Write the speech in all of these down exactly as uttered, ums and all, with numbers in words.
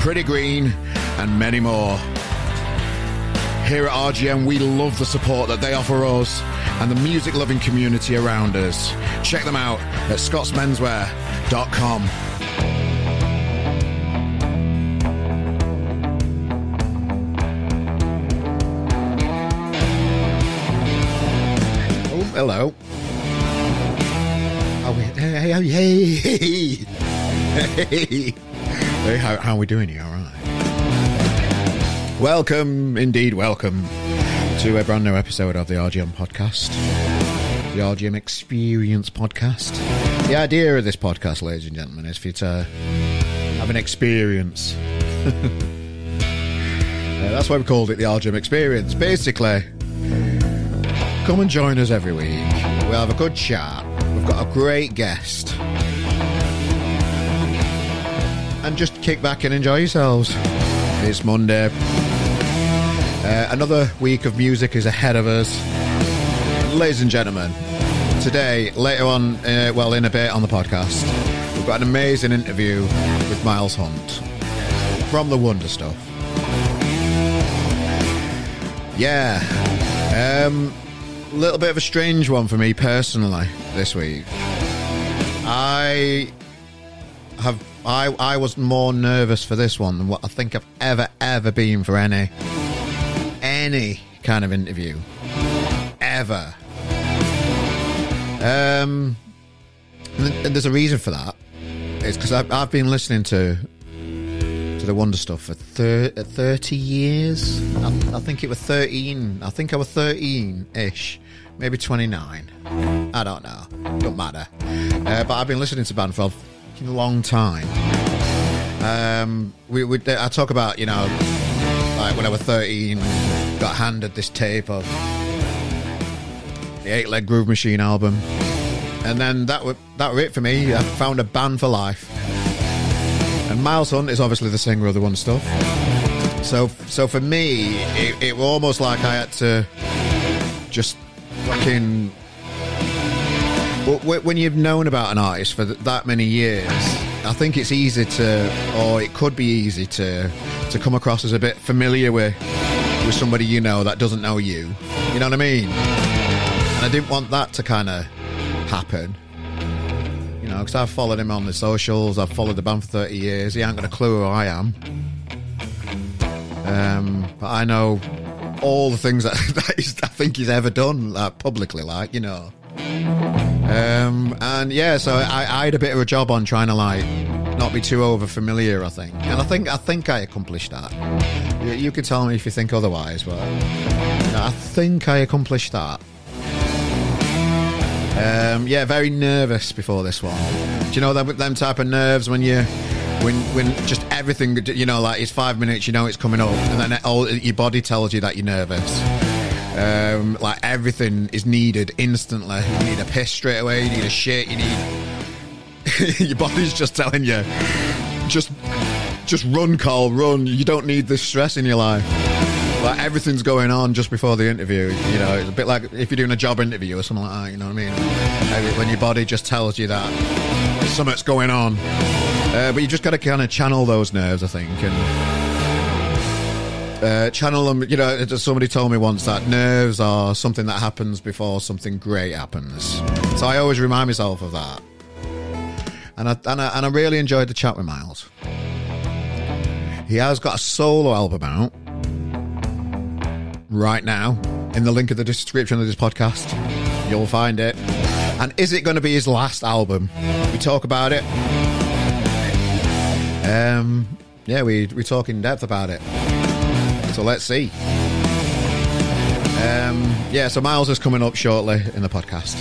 Pretty Green, and many more. Here at R G M, we love the support that they offer us and the music-loving community around us. Check them out at Scotts Menswear dot com. Oh, hello. Are we, hey, hey, hey, hey, hey. How, how are we doing here? All right. Welcome, indeed, welcome to a brand new episode of the R G M Podcast, the R G M Experience Podcast. The idea of this podcast, ladies and gentlemen, is for you to have an experience. Yeah, that's why we called it the R G M Experience. Basically, come and join us every week. We'll have a good chat. We've got a great guest. And just kick back and enjoy yourselves. It's Monday. Uh, another week of music is ahead of us. Ladies and gentlemen, today, later on, uh, well, in a bit on the podcast, we've got an amazing interview with Miles Hunt from The Wonder Stuff. Yeah. A um, little bit of a strange one for me personally this week. I have... I, I was more nervous for this one than what I think I've ever, ever been for any... any kind of interview ever. Um, and there's a reason for that. It's because I've, I've been listening to to the Wonder Stuff for thirty years. I, I think it was thirteen. I think I was thirteen-ish, maybe twenty-nine. I don't know. Don't matter. Uh, but I've been listening to band for a fucking long time. Um, we, we I talk about you know. Like when I was thirteen, got handed this tape of the Eight Leg Groove Machine album, and then that were that were it for me. I found a band for life, and Miles Hunt is obviously the singer of the One Stuff. So, so for me, it, it was almost like I had to just fucking. When you've known about an artist for that many years, I think it's easy to, or it could be easy to, to come across as a bit familiar with, with somebody you know that doesn't know you. You know what I mean? And I didn't want that to kind of happen. You know, because I've followed him on the socials, I've followed the band for thirty years, he ain't got a clue who I am. Um, but I know all the things that, that I think he's ever done, like, publicly, like, you know. Um, and yeah, so I, I had a bit of a job on trying to like not be too over familiar, I think, and I think I think I accomplished that. You, you can tell me if you think otherwise, but I think I accomplished that. Um, yeah, very nervous before this one. Do you know them, them type of nerves when you when when just everything, you know, like it's five minutes, you know it's coming up, and then it all, your body tells you that you're nervous. Um, like everything is needed instantly. You need a piss straight away. You need a shit. You need your body's just telling you, just, just run, Carl, run. You don't need this stress in your life. Like everything's going on just before the interview. You know, it's a bit like if you're doing a job interview or something like that. You know what I mean? When your body just tells you that something's going on, uh, but you just got to kind of channel those nerves, I think, and. Uh, channel them, you know, somebody told me once that nerves are something that happens before something great happens. So I always remind myself of that. And I, and I, and I really enjoyed the chat with Miles. He has got a solo album out right now. In the link of the description of this podcast, you'll find it. And is it going to be his last album? We talk about it. Um, yeah, we, we talk in depth about it. So let's see. Um, yeah, so Miles is coming up shortly in the podcast.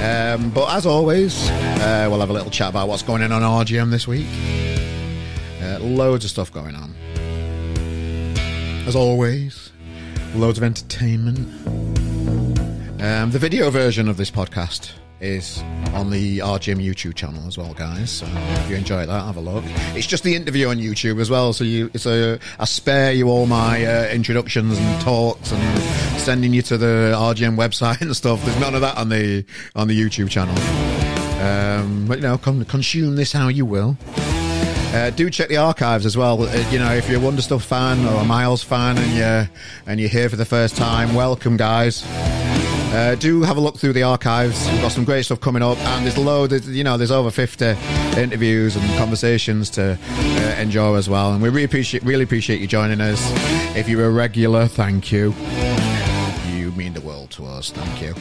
Um, but as always, uh, we'll have a little chat about what's going on on R G M this week. Uh, loads of stuff going on. as always. Loads of entertainment. Um, the video version of this podcast is on the R G M YouTube channel as well, guys. So if you enjoy that, have a look. It's just the interview on YouTube as well, so you, it's a, I spare you all my uh, introductions and talks and sending you to the R G M website and stuff. There's none of that on the on the YouTube channel. Um, but you know, con- consume this how you will. Uh, do check the archives as well. Uh, you know, if you're a Wonder Stuff fan or a Miles fan and you're, and you're here for the first time, welcome, guys. Uh, do have a look through the archives. We've got some great stuff coming up, and there's loads, you know, there's over fifty interviews and conversations to uh, enjoy as well. And we really appreciate, really appreciate you joining us. If you're a regular, thank you. Mean the world to us. Thank you.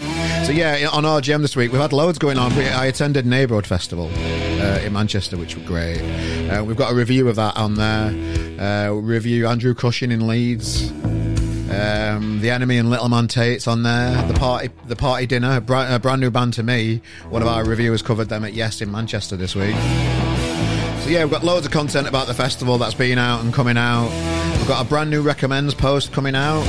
So yeah, on R G M this week we've had loads going on. I attended Neighbourhood Festival uh, in Manchester, which was great. Uh, we've got a review of that on there. Uh, review Andrew Cushing in Leeds. Um, The Enemy and Little Man Tate's on there. The Party the Party Dinner, a brand, a brand new band to me. One of our reviewers covered them at Yes in Manchester this week. So yeah, we've got loads of content about the festival that's been out and coming out. We've got a brand new Recommends post coming out,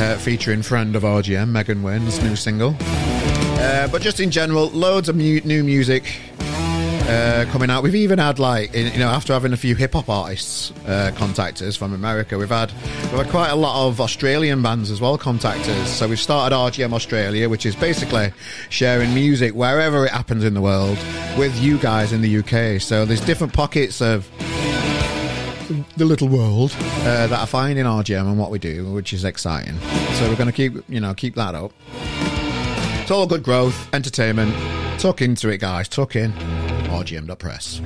uh, featuring friend of R G M, Megan Wynn's new single. Uh, but just in general, loads of mu- new music uh, coming out. We've even had, like, you know, after having a few hip-hop artists uh, contact us from America, we've had, we've had quite a lot of Australian bands as well contact us. So we've started R G M Australia, which is basically sharing music wherever it happens in the world with you guys in the U K. So there's different pockets of the little world uh, that I find in R G M and what we do, which is exciting. So we're going to keep, you know, keep that up. It's all good growth, entertainment. Tuck into it, guys. Tuck in. R G M dot press.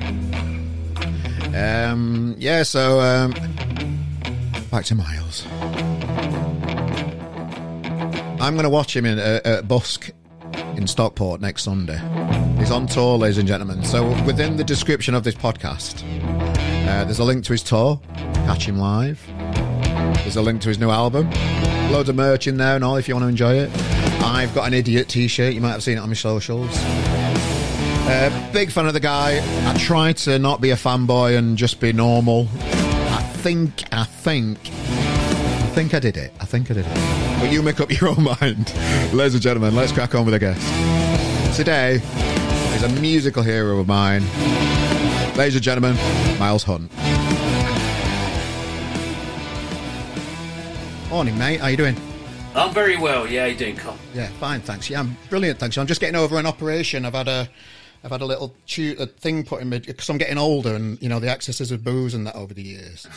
Um, yeah, so um, back to Miles. I'm going to watch him in uh, at Busk in Stockport next Sunday. He's on tour, ladies and gentlemen. So within the description of this podcast, Uh, there's a link to his tour, catch him live. There's a link to his new album. Loads of merch in there and all if you want to enjoy it. I've got an idiot t-shirt, you might have seen it on my socials. Uh, big fan of the guy. I try to not be a fanboy and just be normal. I think, I think, I think I did it. I think I did it. But you make up your own mind. Ladies and gentlemen, let's crack on with the guest. Today is a musical hero of mine. Ladies and gentlemen, Miles Hunt. Morning, mate. How you doing? I'm very well. Yeah, how you doing, Con? Yeah, fine, thanks. Yeah, I'm brilliant, thanks. I'm just getting over an operation. I've had a, I've had a little tu- a thing put in me because I'm getting older, and you know the excesses of booze and that over the years.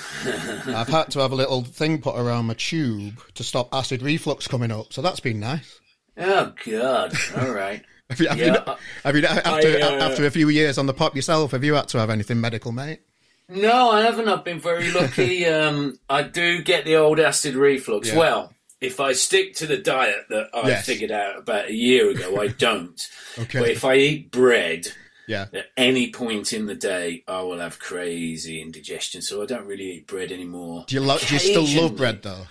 I've had to have a little thing put around my tube to stop acid reflux coming up. So that's been nice. Oh God! All right. Have you, have yeah, you, have you after, I, uh, after a few years on the pop yourself, have you had to have anything medical, mate? No, I haven't. I've been very lucky. um, I do get the old acid reflux. Yeah. Well, if I stick to the diet that I yes. figured out about a year ago, I don't. Okay. But if I eat bread yeah. at any point in the day, I will have crazy indigestion. So I don't really eat bread anymore. Do you, lo- do you still love bread, though?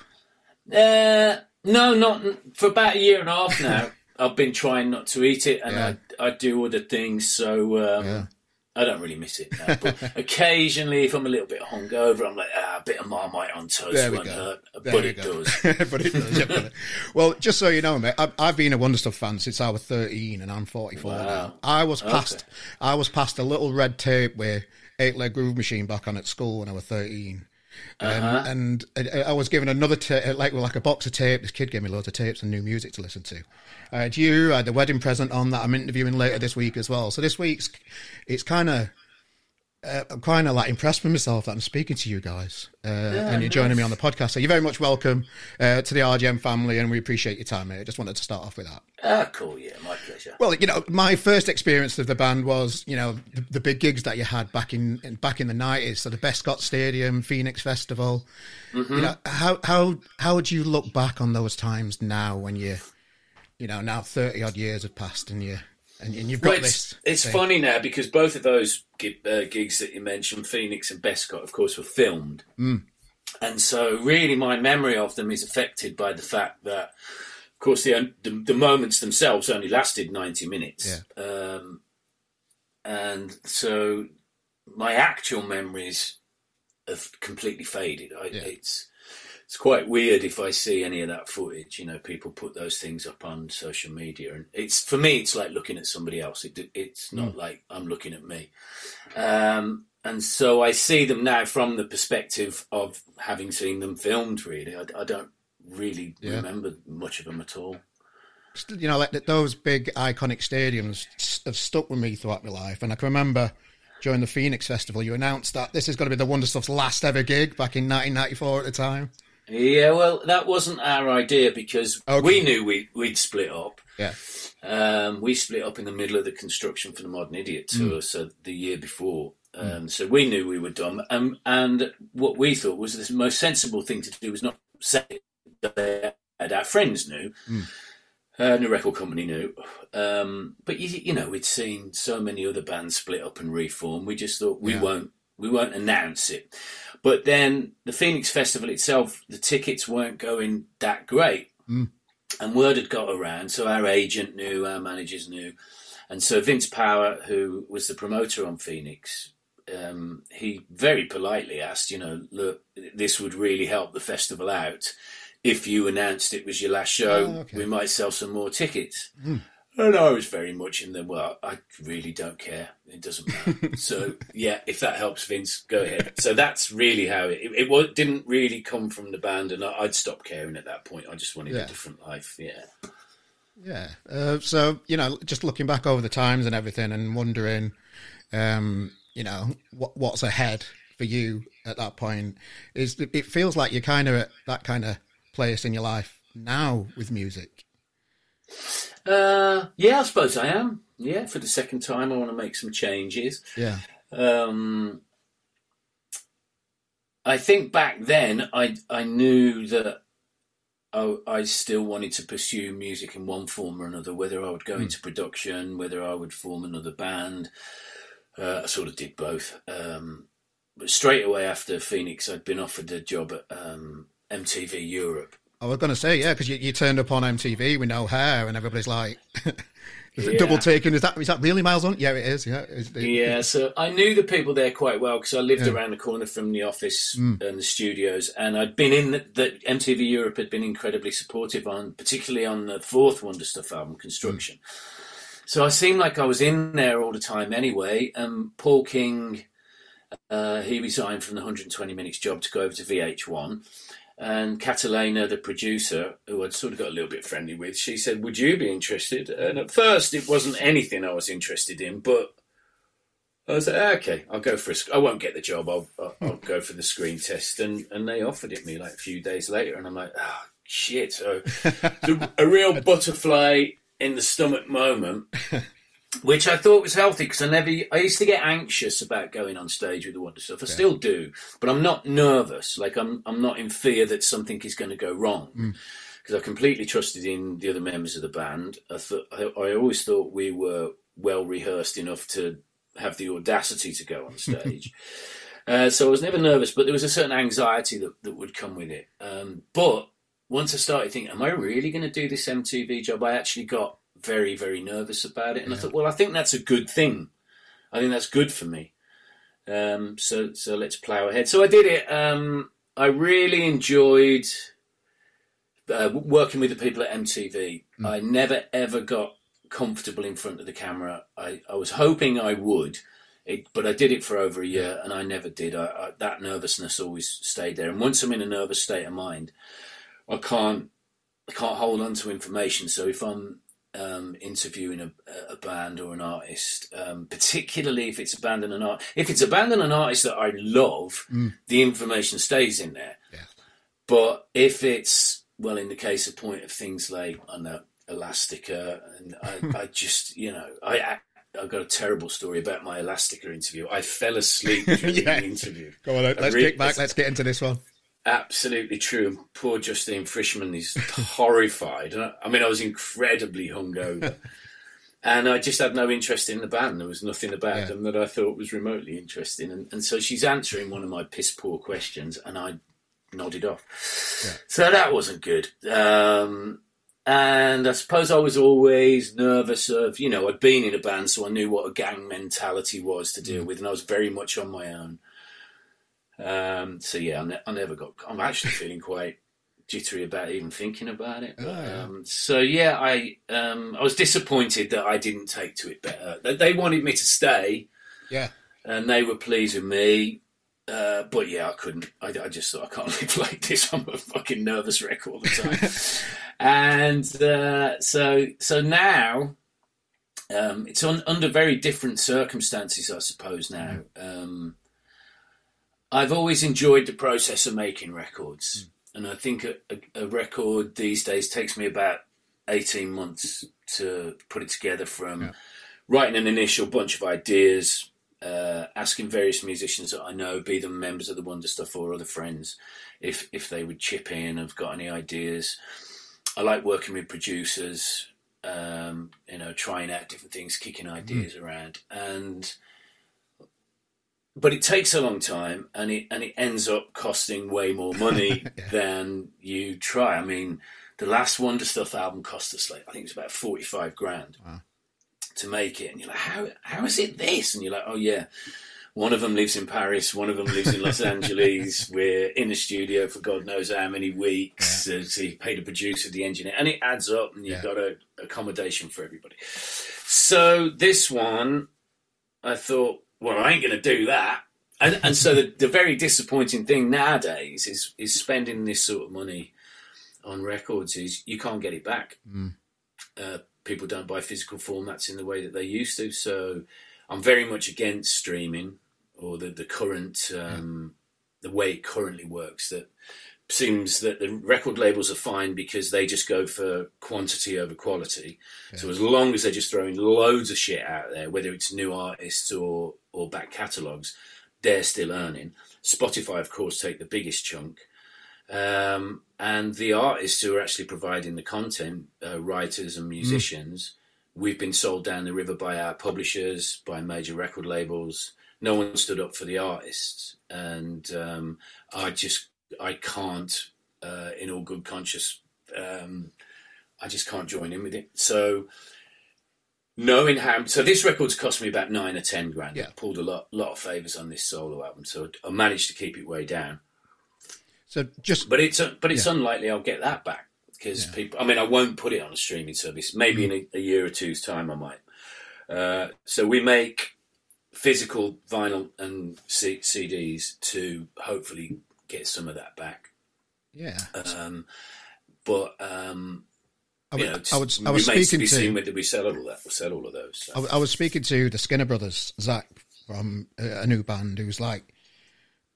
Uh, no, not for about a year and a half now. I've been trying not to eat it, and yeah. I, I do other things, so um, yeah. I don't really miss it now. But occasionally, if I'm a little bit hungover, I'm like, ah, a bit of Marmite on toast won't hurt, but it, does. but it does. Yeah, but it does. Well, just so you know, mate, I've, I've been a Wonder Stuff fan since I was thirteen, and I'm forty-four wow. now. I was past, okay. I was past a little red tape with Eight Leg Groove Machine back on at school when I was thirteen. Uh-huh. Um, and I, I was given another tape, like like a box of tape. This kid gave me loads of tapes and new music to listen to. I had you, I had The Wedding Present on that I'm interviewing later this week as well. So this week's, it's kind of, uh, I'm kind of like impressed with myself that I'm speaking to you guys uh, yeah, and you're joining nice. me on the podcast. So you're very much welcome uh, to the R G M family, and we appreciate your time, mate. I just wanted to start off with that. Ah, cool, yeah, my pleasure. Well, you know, my first experience of the band was, you know, the, the big gigs that you had back in, in back in the nineties, so the Bescot Stadium, Phoenix Festival. Mm-hmm. You know, how how how do you look back on those times now when you, you know, now thirty odd years have passed and you and, and you've got well, it's, this? It's thing. funny now because both of those gig, uh, gigs that you mentioned, Phoenix and Bescot, of course, were filmed, mm. and so really my memory of them is affected by the fact that. Of course, the, the, the moments themselves only lasted ninety minutes. Yeah. Um, and so my actual memories have completely faded. I, yeah. It's it's quite weird if I see any of that footage. You know, people put those things up on social media, and it's, for me, it's like looking at somebody else. It, it's not mm. like I'm looking at me. Um, and so I see them now from the perspective of having seen them filmed, really. I, I don't really yeah. remember much of them at all. You know, like those big iconic stadiums have stuck with me throughout my life. And I can remember during the Phoenix Festival, you announced that this is going to be the Wonder Stuff's last ever gig back in nineteen ninety-four at the time. Yeah, well, that wasn't our idea because okay. we knew we, we'd split up. Yeah, um, we split up in the middle of the Construction for the Modern Idiot tour, mm. so the year before. Um, mm. So we knew we were done. Um, and what we thought was the most sensible thing to do was not say that our friends knew. Mm. Uh, and the record company knew. Um, but, you, you know, we'd seen so many other bands split up and reform. We just thought we yeah. won't we won't announce it. But then the Phoenix Festival itself, the tickets weren't going that great. Mm. And word had got around. So our agent knew, our managers knew. And so Vince Power, who was the promoter on Phoenix, um, he very politely asked, you know, look, this would really help the festival out. If you announced it was your last show, oh, okay. we might sell some more tickets. Mm. And I was very much in the, well, I really don't care. It doesn't matter. So, yeah, if that helps, Vince, go ahead. So that's really how it, it, it didn't really come from the band, and I, I'd stopped caring at that point. I just wanted yeah. a different life, yeah. Yeah. Uh, so, you know, just looking back over the times and everything and wondering, um, you know, what what's ahead for you at that point, is it feels like you're kind of at that kind of place in your life now with music? Uh, yeah, I suppose I am. Yeah, for the second time, I want to make some changes. Yeah. Um, I think back then, I I knew that I, I still wanted to pursue music in one form or another, whether I would go mm. into production, whether I would form another band. Uh, I sort of did both. Um, but straight away after Phoenix, I'd been offered a job at... Um, M T V Europe. I was going to say, yeah, because you, you turned up on M T V with no hair and everybody's like, is yeah. double taken, is that, is that really Miles Hunt? Yeah, it is. Yeah, it's, it, yeah so I knew the people there quite well because I lived yeah. around the corner from the office mm. and the studios, and I'd been in, the, the M T V Europe had been incredibly supportive on, particularly on the fourth Wonder Stuff album, Construction. Mm. So I seemed like I was in there all the time anyway, and Paul King, uh, he resigned from the one hundred twenty minutes job to go over to V H one. And Catalina, the producer, who I'd sort of got a little bit friendly with, she said, would you be interested? And at first it wasn't anything I was interested in, but I was like, okay, I'll go for a, I won't get the job. I'll, I'll, I'll go for the screen test. And, and they offered it me like a few days later. And I'm like, oh, shit. So the, a real butterfly in the stomach moment, which I thought was healthy because I never, I used to get anxious about going on stage with the Wonder Stuff. I yeah. still do, but I'm not nervous. Like I'm, I'm not in fear that something is going to go wrong because mm. I completely trusted in the other members of the band. I thought, I, I always thought we were well rehearsed enough to have the audacity to go on stage. uh, so I was never nervous, but there was a certain anxiety that, that would come with it. Um, but once I started thinking, am I really going to do this M T V job? I actually got very, very nervous about it. And yeah. I thought, well, I think that's a good thing. I think that's good for me. Um, so so let's plough ahead. So I did it. Um, I really enjoyed uh, working with the people at M T V. Mm. I never, ever got comfortable in front of the camera. I, I was hoping I would, it, but I did it for over a year and I never did. I, I, that nervousness always stayed there. And once I'm in a nervous state of mind, I can't, I can't hold on to information. So if I'm Um, interviewing a, a band or an artist, um, particularly if it's a band and an art, if it's a band and an artist that I love, mm. the information stays in there. Yeah. But if it's, well, in the case of point of things like, I don't know, Elastica, and I, I just, you know, I I got a terrible story about my Elastica interview. I fell asleep during yeah. the interview. Go on, let's re- kick back. Let's get into this one. Absolutely true. And poor Justine Frischman is horrified. I mean, I was incredibly hungover. And I just had no interest in the band. There was nothing about yeah. them that I thought was remotely interesting. And, and so she's answering one of my piss-poor questions, and I nodded off. Yeah. So that wasn't good. Um, and I suppose I was always nervous of, you know, I'd been in a band, so I knew what a gang mentality was to deal mm. with, and I was very much on my own. Um, so yeah, I, ne- I never got. I'm actually feeling quite jittery about even thinking about it. But, oh, yeah. Um, so yeah, I um, I was disappointed that I didn't take to it better. They, they wanted me to stay. Yeah, and they were pleased with me. Uh, but yeah, I couldn't. I, I just thought, I can't live like this. I'm a fucking nervous wreck all the time. and uh, so so now um, it's on, under very different circumstances, I suppose. Now um, I've always enjoyed the process of making records, mm. and I think a, a, a record these days takes me about eighteen months to put it together from yeah. writing an initial bunch of ideas. Uh, asking various musicians that I know, be them members of the Wonder Stuff or other friends, if if they would chip in, have got any ideas. I like working with producers, um, you know, trying out different things, kicking ideas mm. around, and but it takes a long time, and it and it ends up costing way more money yeah. than you try. I mean, the last Wonder Stuff album cost us like I think it was about forty five grand. Wow. To make it, and you're like, how how is it this? And you're like, oh yeah, one of them lives in Paris, one of them lives in Los Angeles. We're in the studio for God knows how many weeks. Yeah. Uh, so you pay the producer, the engineer, and it adds up, and you've yeah. got a accommodation for everybody. So this one, I thought, well, I ain't going to do that. And and so the, the very disappointing thing nowadays is is spending this sort of money on records is you can't get it back. Mm. Uh, People don't buy physical formats in the way that they used to. So I'm very much against streaming or the, the current, um, yeah. the way it currently works. That seems that the record labels are fine because they just go for quantity over quality. Yeah. So as long as they're just throwing loads of shit out there, whether it's new artists or, or back catalogues, they're still earning. Spotify, of course, take the biggest chunk. Um, and the artists who are actually providing the content, uh, writers and musicians, mm. we've been sold down the river by our publishers, by major record labels. No one stood up for the artists. And um, I just, I can't, uh, in all good conscience, um, I just can't join in with it. So knowing how, so this record's cost me about nine or ten grand. Yeah. I pulled a lot, lot of favours on this solo album, so I managed to keep it way down. So just, but it's but it's yeah. unlikely I'll get that back because yeah. people. I mean, I won't put it on a streaming service. Maybe mm. in a, a year or two's time, I might. Uh, so we make physical vinyl and C- CDs to hopefully get some of that back. Yeah. Um, but um, I would, you know, I would, I was speaking to, to whether we sell all of that. We'll sell all of those. So. I, w- I was speaking to the Skinner brothers, Zach from a, a new band, who's like,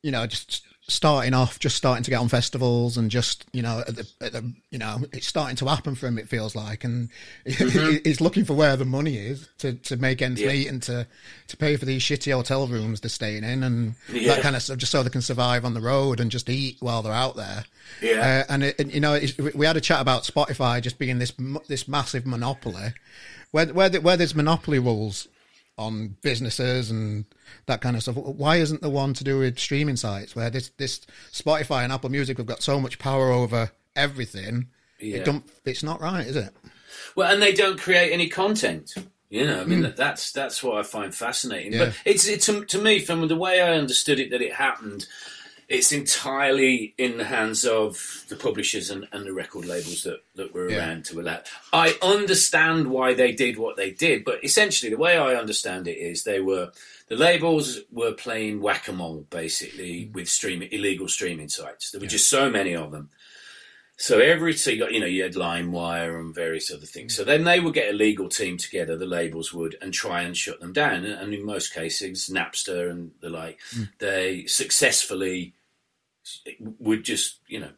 you know, just. starting off, just starting to get on festivals and just, you know, at the, at the, you know, it's starting to happen for him, it feels like. And mm-hmm. he's looking for where the money is to, to make ends yeah. meet and to, to pay for these shitty hotel rooms they're staying in and yeah. that kind of stuff, just so they can survive on the road and just eat while they're out there. Yeah. Uh, and, it, and, you know, it, we had a chat about Spotify just being this this massive monopoly. Where, where, the, where there's monopoly rules on businesses and that kind of stuff. Why isn't the one to do with streaming sites where this, this Spotify and Apple Music have got so much power over everything? Yeah. It don't, it's not right, is it? Well, and they don't create any content. You know, I mean, mm. that's that's what I find fascinating. Yeah. But it's it, to, to me, from the way I understood it that it happened, it's entirely in the hands of the publishers and, and the record labels that, that were yeah. around to allow. I understand why they did what they did, but essentially the way I understand it is they were the labels were playing whack-a-mole basically mm. with streaming illegal streaming sites. There were yeah. just so many of them. So every so you got you know you had LimeWire and various other things. So then they would get a legal team together, the labels would, and try and shut them down. And in most cases, Napster and the like, mm. they successfully would just you know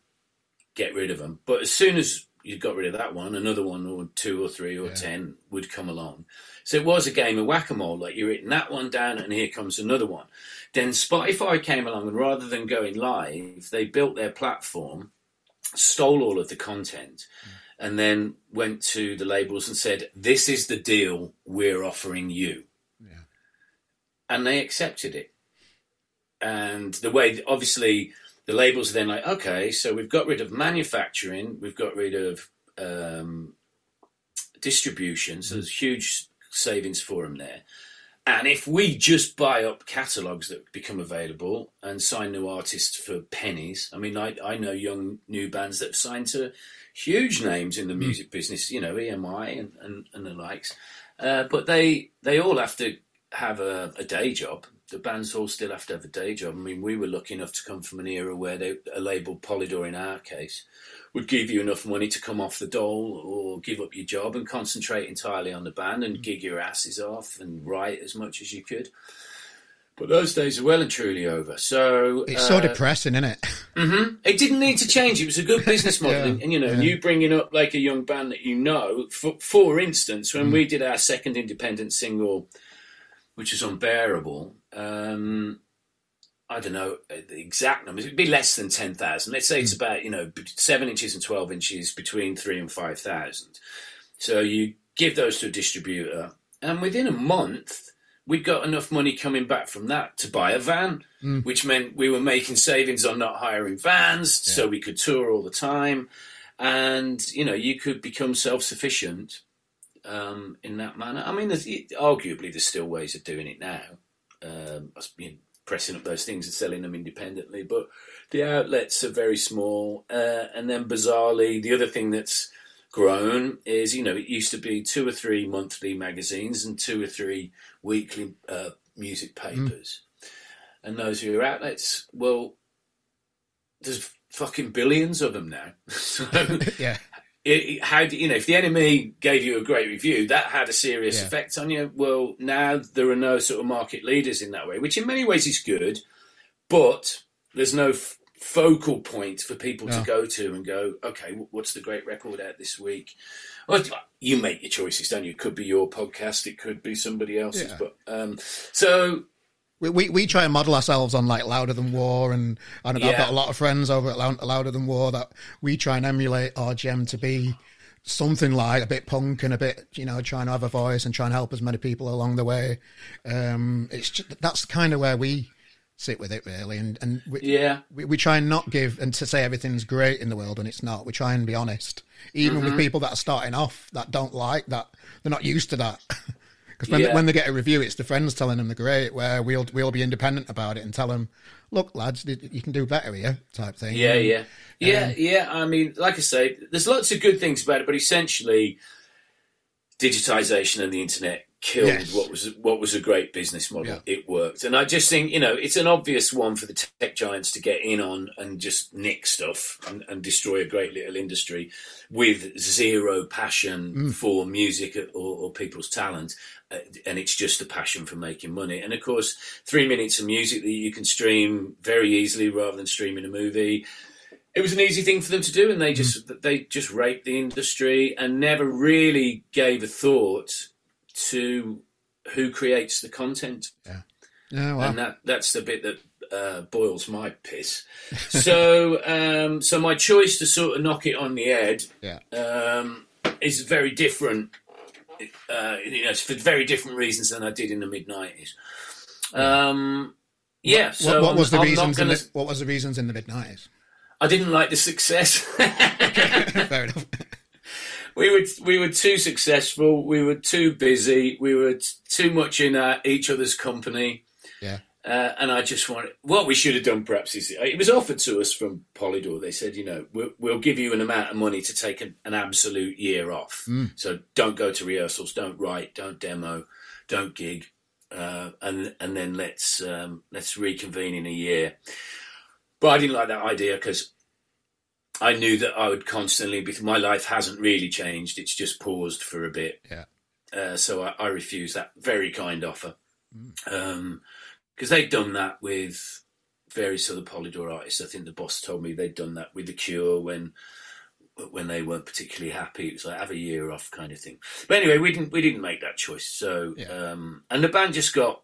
get rid of them. But as soon as you got rid of that one, another one or two or three or yeah. ten would come along. So it was a game of whack-a-mole. Like you're hitting that one down, and here comes another one. Then Spotify came along, and rather than going live, they built their platform. Stole all of the content mm. and then went to the labels and said, this is the deal we're offering you. Yeah. And they accepted it. And the way, obviously, the labels are then like, okay, so we've got rid of manufacturing, we've got rid of um, distribution, so mm. there's huge savings for them there. And if we just buy up catalogues that become available and sign new artists for pennies, I mean, I, I know young new bands that have signed to huge names in the music mm. business, you know, E M I and, and, and the likes. Uh, but they they all have to have a, a day job. The bands all still have to have a day job. I mean, we were lucky enough to come from an era where they, a label, Polydor in our case, would give you enough money to come off the dole or give up your job and concentrate entirely on the band and gig your asses off and write as much as you could. But those days are well and truly over. So it's uh, so depressing, isn't it? Mm-hmm. It didn't need to change. It was a good business model. yeah, and, and, you know, yeah. you bringing up like a young band that you know, for, for instance, when mm. we did our second independent single, which was Unbearable, um, I don't know the exact numbers. It'd be less than ten thousand. Let's say it's about, you know, seven inches and twelve inches, between three and five thousand. So you give those to a distributor, and within a month, we got enough money coming back from that to buy a van, mm. which meant we were making savings on not hiring vans, yeah. so we could tour all the time. And, you know, you could become self-sufficient um, in that manner. I mean, there's, arguably there's still ways of doing it now. Um, you know, pressing up those things and selling them independently, but the outlets are very small. Uh, and then bizarrely, the other thing that's grown is, you know, it used to be two or three monthly magazines and two or three weekly uh, music papers. Mm. And those are your outlets. Well, there's fucking billions of them now. so, yeah. It, how do, you know, if The Enemy gave you a great review, that had a serious yeah. effect on you. Well, now there are no sort of market leaders in that way, which in many ways is good, but there's no f- focal point for people no. to go to and go, okay, what's the great record out this week? Well, you make your choices, don't you? It could be your podcast, it could be somebody else's. Yeah. But um, so. We, we we try and model ourselves on like Louder Than War, and I don't know, yeah. I've got a lot of friends over at Louder Than War that we try and emulate R G M to be something like a bit punk and a bit, you know, trying to have a voice and try and help as many people along the way. Um, it's just, that's kind of where we sit with it really, and and we, yeah, we, we try and not give and to say everything's great in the world and it's not. We try and be honest, even mm-hmm. with people that are starting off that don't like that, they're not used to that. Because when, yeah. when they get a review, it's the friends telling them they're great, where we'll we'll be independent about it and tell them, look, lads, you can do better here, type thing. Yeah, and, yeah. Yeah, um, yeah. I mean, like I say, there's lots of good things about it, but essentially digitisation and the internet killed yes. what was what was a great business model. Yeah. It worked. And I just think, you know, it's an obvious one for the tech giants to get in on and just nick stuff and, and destroy a great little industry with zero passion mm. for music or, or people's talent. And it's just a passion for making money. And, of course, three minutes of music that you can stream very easily rather than streaming a movie. It was an easy thing for them to do, and they just mm. they just raped the industry and never really gave a thought to who creates the content. Yeah, yeah well. And that, that's the bit that uh, boils my piss. so um, so my choice to sort of knock it on the head yeah. um, is very different. Uh, you know, for very different reasons than I did in the mid nineties. Um, yeah. What, so what was I'm, the I'm reasons? Gonna... In the, what was the reasons in the mid nineties? I didn't like the success. Okay, fair enough. We were we were too successful. We were too busy. We were t- too much in our, each other's company. Yeah. Uh, and I just wanted what we should have done. Perhaps is it was offered to us from Polydor. They said, you know, we'll, we'll give you an amount of money to take an, an absolute year off. Mm. So don't go to rehearsals, don't write, don't demo, don't gig, uh, and and then let's um, let's reconvene in a year. But I didn't like that idea because I knew that I would constantly be. My life hasn't really changed; it's just paused for a bit. Yeah. Uh, so I, I refused that very kind offer. Mm. Um, Because they've done that with various other Polydor artists. I think the boss told me they'd done that with The Cure when when they weren't particularly happy. It was like, have a year off kind of thing. But anyway, we didn't we didn't make that choice. So yeah. um, and the band just got,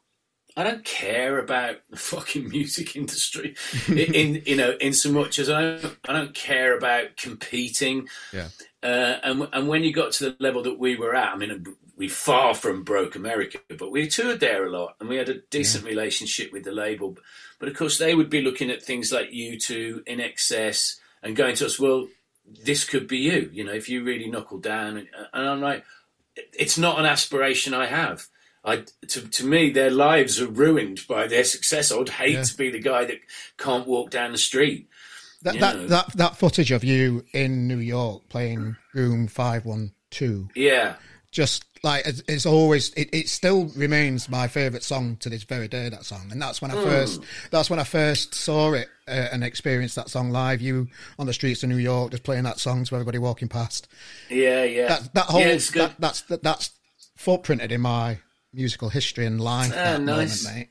I don't care about the fucking music industry in you know in so much as I don't, I don't care about competing. Yeah. Uh, and and when you got to the level that we were at, I mean. We far from broke America, but we toured there a lot and we had a decent yeah. relationship with the label. But of course, they would be looking at things like U two, In Excess, and going to us, well, this could be you, you know, if you really knuckle down. And, and I'm like, it's not an aspiration I have. I, to, to me, their lives are ruined by their success. I would hate yeah. to be the guy that can't walk down the street. That that, that that footage of you in New York playing Room five one two. Yeah. Just like, it's, it's always, it, it still remains my favourite song to this very day, that song. And that's when I mm. first, that's when I first saw it uh, and experienced that song live. You on the streets of New York, just playing that song to everybody walking past. Yeah, yeah. That, that whole, yeah, that, that's, that, that's footprinted in my musical history and life. Ah, that nice. Moment, mate.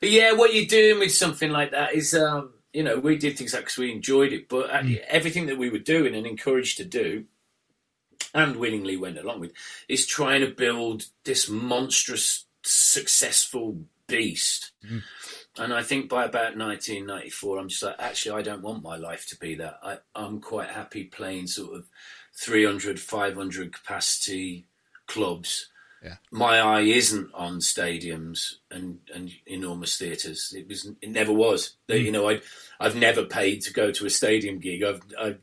But yeah, what you're doing with something like that is, um, you know, we did things like because we enjoyed it, but mm. everything that we were doing and encouraged to do and willingly went along with is trying to build this monstrous, successful beast. Mm. And I think by about nineteen ninety-four, I'm just like, actually, I don't want my life to be that. I, I'm quite happy playing sort of three hundred, five hundred capacity clubs. Yeah. My eye isn't on stadiums and, and enormous theatres. It was, it never was. Mm. You know, I, I've never paid to go to a stadium gig. I've, I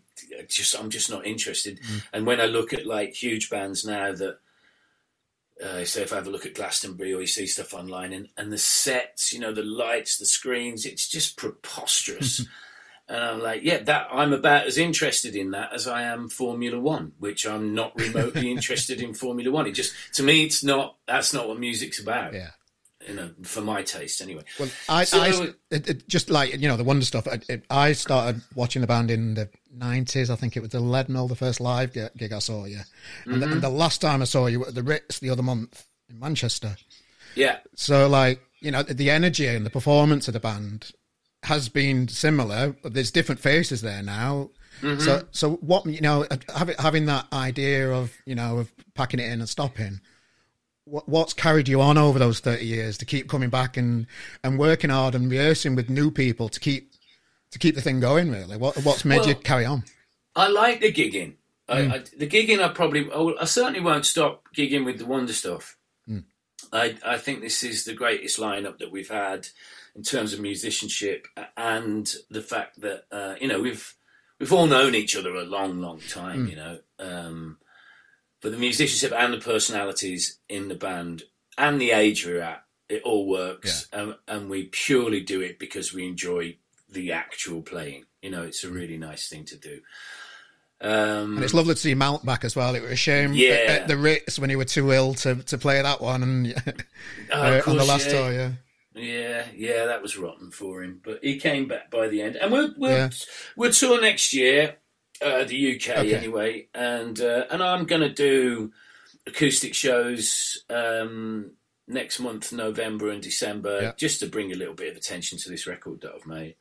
just, I'm just not interested. Mm. And when I look at like huge bands now that, uh, say if I have a look at Glastonbury or you see stuff online and, and the sets, you know, the lights, the screens, it's just preposterous. And I'm like, yeah, that I'm about as interested in that as I am Formula One, which I'm not remotely interested in Formula One. It just, to me, it's not, that's not what music's about. Yeah. You know, for my taste anyway. Well, I, so, I it, it just like, you know, the Wonder Stuff, it, it, I started watching the band in the nineties. I think it was the Leadenhall, the first live gig I saw you. And, mm-hmm. the, and the last time I saw you at the Ritz the other month in Manchester. Yeah. So like, you know, the energy and the performance of the band has been similar, but there's different faces there now. Mm-hmm. So, so what, you know, having, having that idea of, you know, of packing it in and stopping, what, what's carried you on over those thirty years to keep coming back and, and working hard and rehearsing with new people to keep, to keep the thing going really? What, what's made well, you carry on? I like the gigging. Mm. I, I, the gigging, I probably, I certainly won't stop gigging with the Wonder Stuff. Mm. I, I think this is the greatest lineup that we've had in terms of musicianship, and the fact that uh, you know we've we've all known each other a long, long time, mm. you know. Um, but the musicianship and the personalities in the band and the age we're at, it all works, yeah. um, and we purely do it because we enjoy the actual playing. You know, it's a really nice thing to do. Um, and it's lovely to see Mount back as well. It was a shame yeah. at the Ritz when he was too ill to, to play that one and oh, of course, on the last yeah. tour, yeah. Yeah, yeah, that was rotten for him, but he came back by the end, and we'll we'll, yeah. we'll tour next year, uh, the U K okay. anyway, and uh, and I'm gonna do acoustic shows um, next month, November and December, yeah. just to bring a little bit of attention to this record that I've made.